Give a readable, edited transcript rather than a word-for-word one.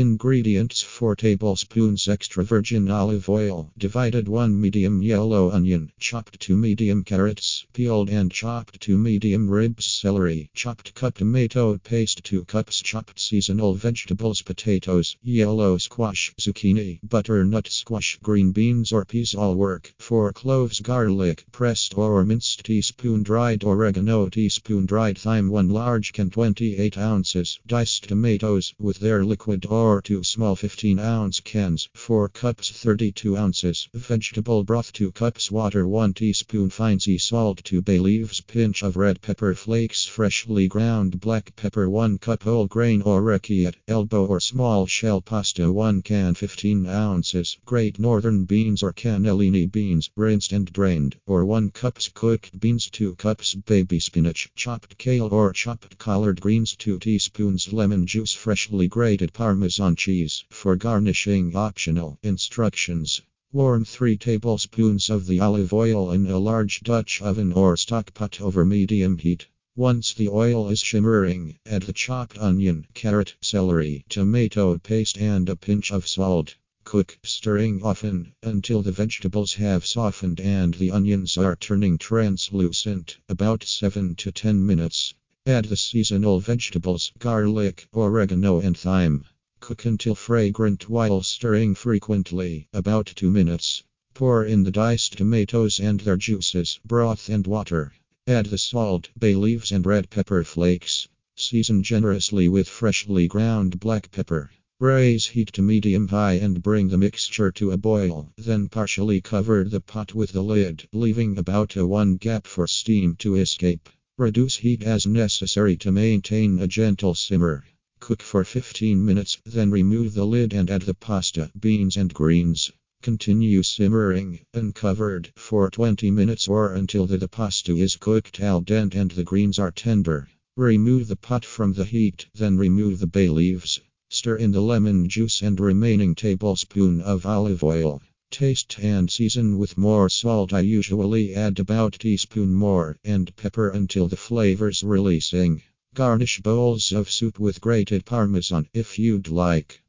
Ingredients: 4 tablespoons extra virgin olive oil, divided 1 medium yellow onion, chopped 2 medium carrots, peeled and chopped 2 medium ribs, celery, chopped cut tomato paste 2 cups, chopped seasonal vegetables, potatoes, yellow squash, zucchini, butternut squash, green beans or peas, all work. 4 cloves, garlic, pressed or minced, teaspoon dried oregano, teaspoon dried thyme, 1 large can, 28 ounces, diced tomatoes with their liquid or 2 small 15-ounce cans, 4 cups 32 ounces, vegetable broth 2 cups, water 1 teaspoon, fine sea salt 2 bay leaves, pinch of red pepper flakes, freshly ground black pepper 1 cup, whole grain or reckiat, elbow or small shell pasta 1 can 15 ounces, Great Northern beans or cannellini beans, rinsed and drained, or 1 cups cooked beans 2 cups, baby spinach, chopped kale or chopped collard greens 2 teaspoons, lemon juice, freshly grated parmesan cheese. For garnishing, optional. Instructions: warm 3 tablespoons of the olive oil in a large Dutch oven or stock pot over medium heat. Once the oil is shimmering, add the chopped onion, carrot, celery, tomato paste and a pinch of salt. Cook, stirring often, until the vegetables have softened and the onions are turning translucent, about 7 to 10 minutes. Add the seasonal vegetables, garlic, oregano and thyme. Cook until fragrant while stirring frequently, about 2 minutes. Pour in the diced tomatoes and their juices, broth and water. Add the salt, bay leaves and red pepper flakes. Season generously with freshly ground black pepper. Raise heat to medium-high and bring the mixture to a boil, then partially cover the pot with the lid, leaving about a 1 gap for steam to escape. Reduce heat as necessary to maintain a gentle simmer. Cook for 15 minutes, then remove the lid and add the pasta, beans and greens. Continue simmering, uncovered, for 20 minutes or until the pasta is cooked al dente and the greens are tender. Remove the pot from the heat, then remove the bay leaves. Stir in the lemon juice and remaining tablespoon of olive oil. Taste and season with more salt. I usually add about teaspoon more, and pepper until the flavors releasing. Garnish bowls of soup with grated Parmesan if you'd like.